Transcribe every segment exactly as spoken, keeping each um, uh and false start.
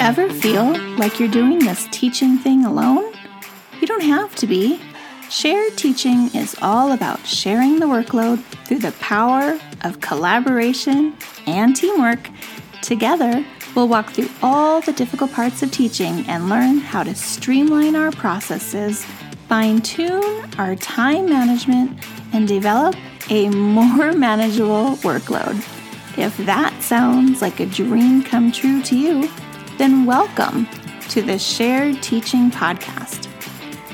Ever feel like you're doing this teaching thing alone? You don't have to be. Shared teaching is all about sharing the workload through the power of collaboration and teamwork. Together, we'll walk through all the difficult parts of teaching and learn how to streamline our processes, fine-tune our time management, and develop a more manageable workload. If that sounds like a dream come true to you, then welcome to the Shared Teaching Podcast.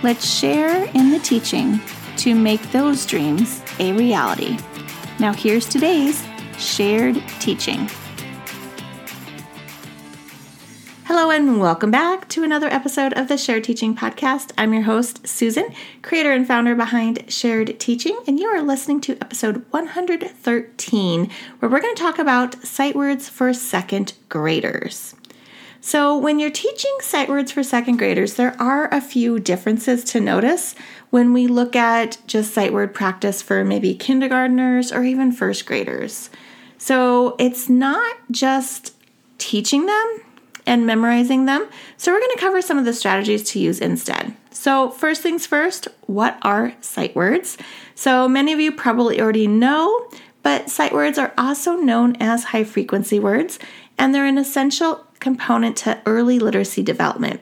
Let's share in the teaching to make those dreams a reality. Now here's today's Shared Teaching. Hello and welcome back to another episode of the Shared Teaching Podcast. I'm your host, Susan, creator and founder behind Shared Teaching, and you are listening to episode one hundred thirteen, where we're going to talk about sight words for second graders. So when you're teaching sight words for second graders, there are a few differences to notice when we look at just sight word practice for maybe kindergartners or even first graders. So it's not just teaching them and memorizing them. So we're going to cover some of the strategies to use instead. So first things first, what are sight words? So many of you probably already know, but sight words are also known as high frequency words, and they're an essential component to early literacy development.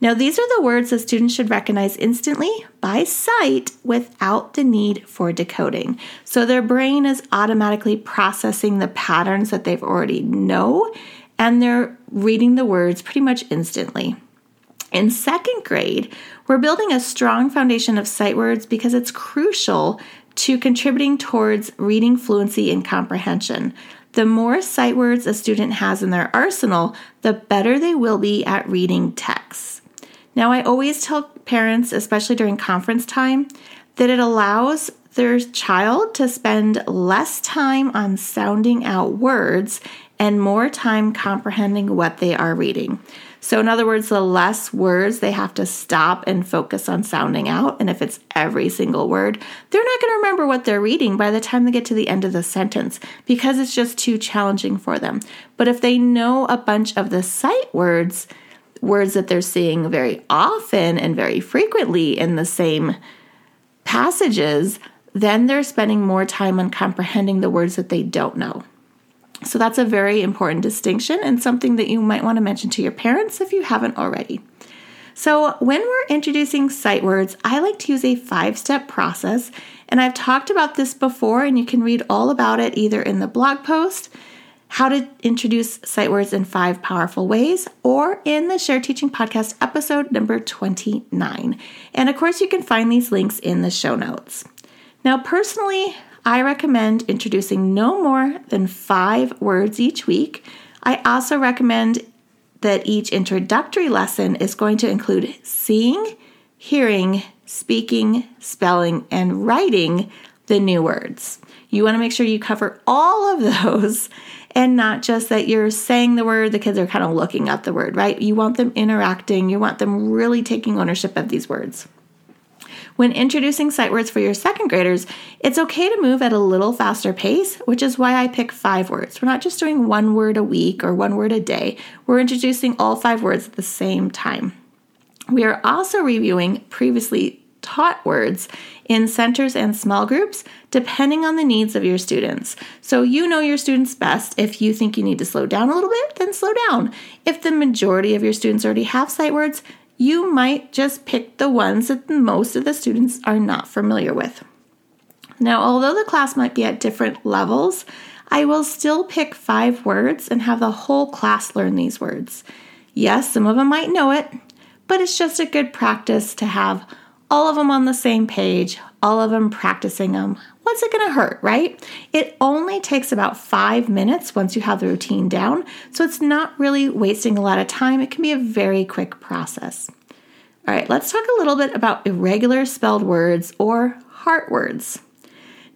Now, these are the words that students should recognize instantly by sight without the need for decoding. So their brain is automatically processing the patterns that they've already know, and they're reading the words pretty much instantly. In second grade, we're building a strong foundation of sight words because it's crucial to contributing towards reading fluency and comprehension. The more sight words a student has in their arsenal, the better they will be at reading texts. Now, I always tell parents, especially during conference time, that it allows their child to spend less time on sounding out words and more time comprehending what they are reading. So in other words, the less words they have to stop and focus on sounding out, and if it's every single word, they're not going to remember what they're reading by the time they get to the end of the sentence because it's just too challenging for them. But if they know a bunch of the sight words, words that they're seeing very often and very frequently in the same passages, then they're spending more time on comprehending the words that they don't know. So that's a very important distinction and something that you might want to mention to your parents if you haven't already. So when we're introducing sight words, I like to use a five-step process, and I've talked about this before, and you can read all about it either in the blog post, How to Introduce Sight Words in Five Powerful Ways, or in the Shared Teaching Podcast episode number twenty-nine. And of course, you can find these links in the show notes. Now, personally, I recommend introducing no more than five words each week. I also recommend that each introductory lesson is going to include seeing, hearing, speaking, spelling, and writing the new words. You want to make sure you cover all of those and not just that you're saying the word, the kids are kind of looking at the word, right? You want them interacting. You want them really taking ownership of these words. When introducing sight words for your second graders, it's okay to move at a little faster pace, which is why I pick five words. We're not just doing one word a week or one word a day. We're introducing all five words at the same time. We are also reviewing previously taught words in centers and small groups, depending on the needs of your students. So you know your students best. If you think you need to slow down a little bit, then slow down. If the majority of your students already have sight words, you might just pick the ones that most of the students are not familiar with. Now, although the class might be at different levels, I will still pick five words and have the whole class learn these words. Yes, some of them might know it, but it's just a good practice to have all of them on the same page, all of them practicing them. What's it going to hurt, right? It only takes about five minutes once you have the routine down, so it's not really wasting a lot of time. It can be a very quick process. All right, let's talk a little bit about irregular spelled words or heart words.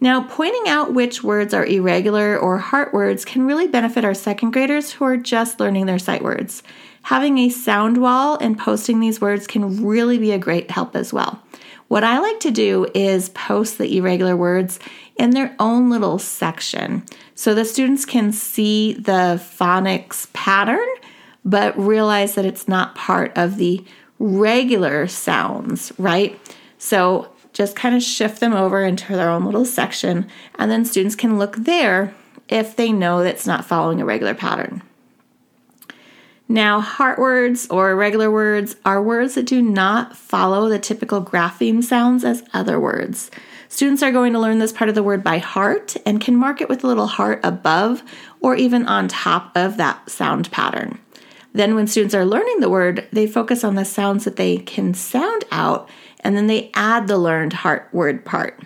Now, pointing out which words are irregular or heart words can really benefit our second graders who are just learning their sight words. Having a sound wall and posting these words can really be a great help as well. What I like to do is post the irregular words in their own little section so the students can see the phonics pattern, but realize that it's not part of the regular sounds, right? So just kind of shift them over into their own little section, and then students can look there if they know that's not following a regular pattern. Now, heart words or irregular words are words that do not follow the typical grapheme sounds as other words. Students are going to learn this part of the word by heart and can mark it with a little heart above or even on top of that sound pattern. Then when students are learning the word, they focus on the sounds that they can sound out, and then they add the learned heart word part.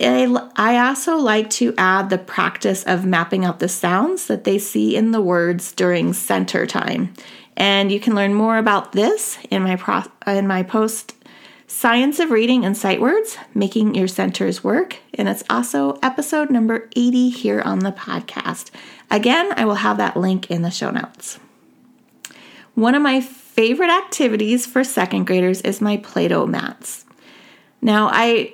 I also like to add the practice of mapping out the sounds that they see in the words during center time. And you can learn more about this in my pro- in my post, Science of Reading and Sight Words, Making Your Centers Work. And it's also episode number eighty here on the podcast. Again, I will have that link in the show notes. One of my favorite activities for second graders is my Play-Doh mats. Now, I...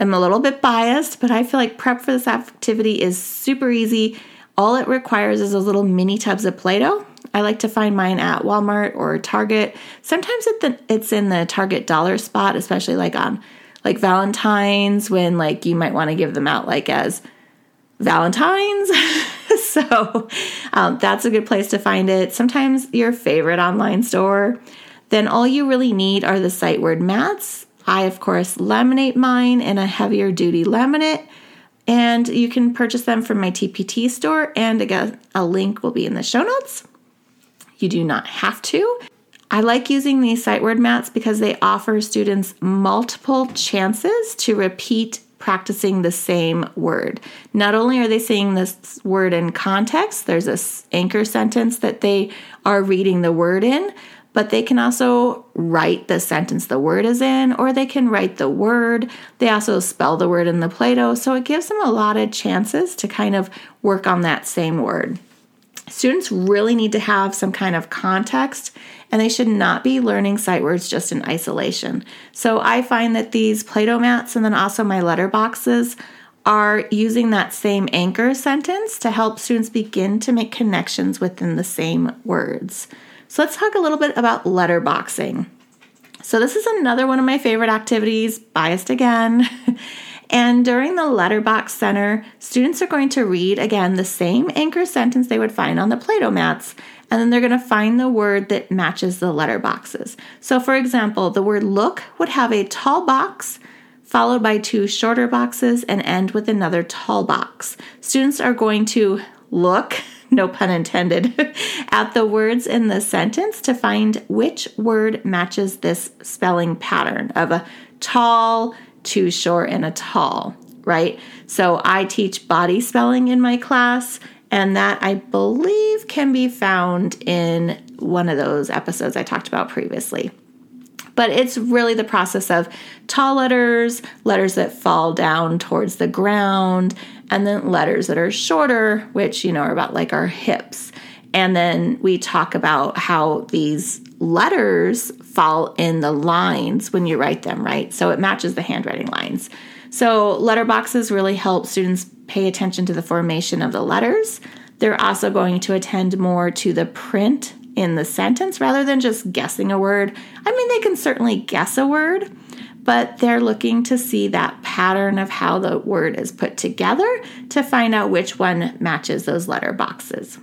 I'm a little bit biased, but I feel like prep for this activity is super easy. All it requires is those little mini tubs of Play-Doh. I like to find mine at Walmart or Target. Sometimes it's in the Target dollar spot, especially like on like Valentine's, when like you might want to give them out like as Valentine's. So um, that's a good place to find it. Sometimes your favorite online store. Then all you really need are the sight word mats. I, of course, laminate mine in a heavier duty laminate, and you can purchase them from my T P T store, and again, a link will be in the show notes. You do not have to. I like using these sight word mats because they offer students multiple chances to repeat practicing the same word. Not only are they seeing this word in context, there's this anchor sentence that they are reading the word in, but they can also write the sentence the word is in, or they can write the word. They also spell the word in the Play-Doh, so it gives them a lot of chances to kind of work on that same word. Students really need to have some kind of context, and they should not be learning sight words just in isolation. So I find that these Play-Doh mats and then also my letter boxes are using that same anchor sentence to help students begin to make connections within the same words. So let's talk a little bit about letterboxing. So this is another one of my favorite activities, biased again. And during the letterbox center, students are going to read, again, the same anchor sentence they would find on the Play-Doh mats, and then they're going to find the word that matches the letterboxes. So for example, the word look would have a tall box followed by two shorter boxes and end with another tall box. Students are going to look, no pun intended, at the words in the sentence to find which word matches this spelling pattern of a tall, too short, and a tall, right? So I teach body spelling in my class, and that I believe can be found in one of those episodes I talked about previously. But it's really the process of tall letters, letters that fall down towards the ground, and then letters that are shorter, which, you know, are about like our hips. And then we talk about how these letters fall in the lines when you write them, right? So it matches the handwriting lines. So letterboxes really help students pay attention to the formation of the letters. They're also going to attend more to the print in the sentence rather than just guessing a word. I mean, they can certainly guess a word, but they're looking to see that pattern of how the word is put together to find out which one matches those letter boxes.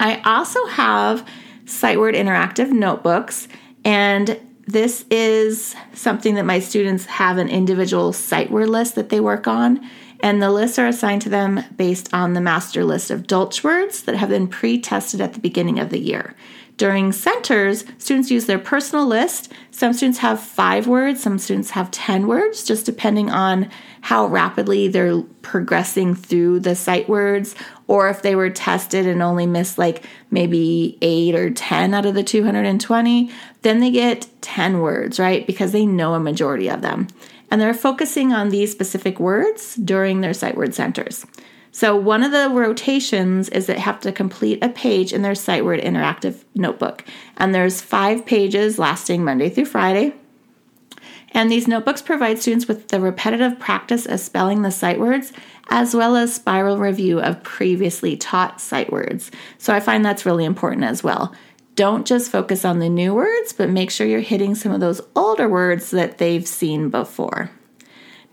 I also have sight word interactive notebooks, and this is something that my students have an individual sight word list that they work on, and the lists are assigned to them based on the master list of Dolch words that have been pre-tested at the beginning of the year. During centers, students use their personal list. Some students have five words, some students have ten words, just depending on how rapidly they're progressing through the sight words, or if they were tested and only missed like maybe eight or ten out of the two hundred twenty, then they get ten words, right? Because they know a majority of them. And they're focusing on these specific words during their sight word centers. So one of the rotations is that they have to complete a page in their sight word interactive notebook. And there's five pages lasting Monday through Friday. And these notebooks provide students with the repetitive practice of spelling the sight words, as well as spiral review of previously taught sight words. So I find that's really important as well. Don't just focus on the new words, but make sure you're hitting some of those older words that they've seen before.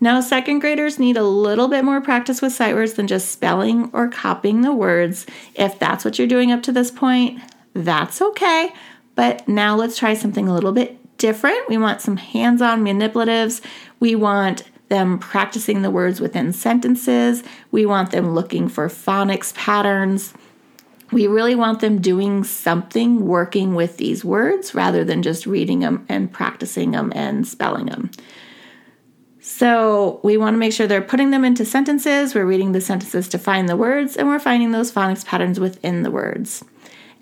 Now, second graders need a little bit more practice with sight words than just spelling or copying the words. If that's what you're doing up to this point, that's okay. But now let's try something a little bit different. We want some hands-on manipulatives. We want them practicing the words within sentences. We want them looking for phonics patterns. We really want them doing something, working with these words rather than just reading them and practicing them and spelling them. So we want to make sure they're putting them into sentences. We're reading the sentences to find the words, and we're finding those phonics patterns within the words.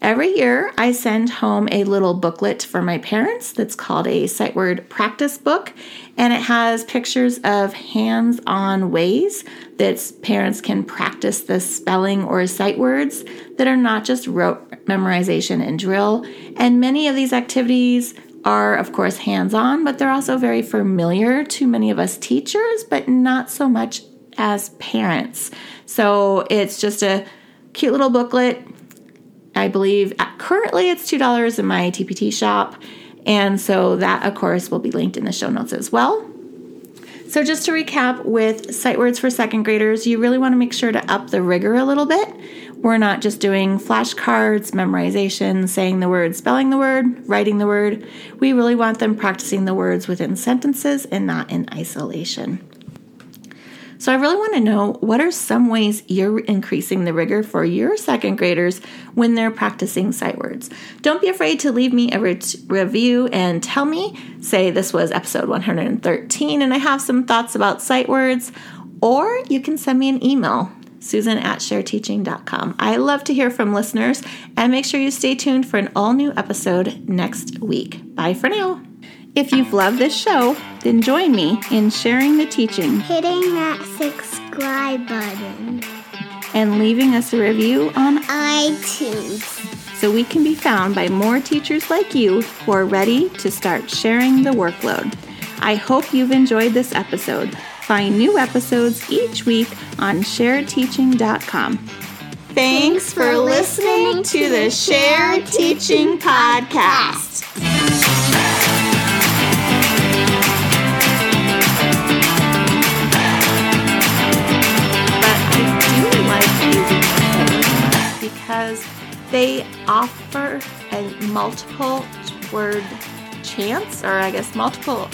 Every year, I send home a little booklet for my parents that's called a sight word practice book, and it has pictures of hands-on ways that parents can practice the spelling or sight words that are not just rote memorization and drill. And many of these activities are, of course, hands-on, but they're also very familiar to many of us teachers, but not so much as parents. So it's just a cute little booklet. I believe currently it's two dollars in my T P T shop. And so that, of course, will be linked in the show notes as well. So just to recap with sight words for second graders, you really want to make sure to up the rigor a little bit. We're not just doing flashcards, memorization, saying the word, spelling the word, writing the word. We really want them practicing the words within sentences and not in isolation. So I really want to know, what are some ways you're increasing the rigor for your second graders when they're practicing sight words? Don't be afraid to leave me a re- review and tell me, say this was episode one hundred thirteen and I have some thoughts about sight words, or you can send me an email, Susan at shared teaching dot com. I love to hear from listeners, and make sure you stay tuned for an all new episode next week. Bye for now. If you've loved this show, then join me in sharing the teaching, hitting that subscribe button, and leaving us a review on iTunes so we can be found by more teachers like you who are ready to start sharing the workload. I hope you've enjoyed this episode. Find new episodes each week on shared teaching dot com. Thanks for listening to the Shared Teaching Podcast. Because they offer a multiple word chance, or I guess multiple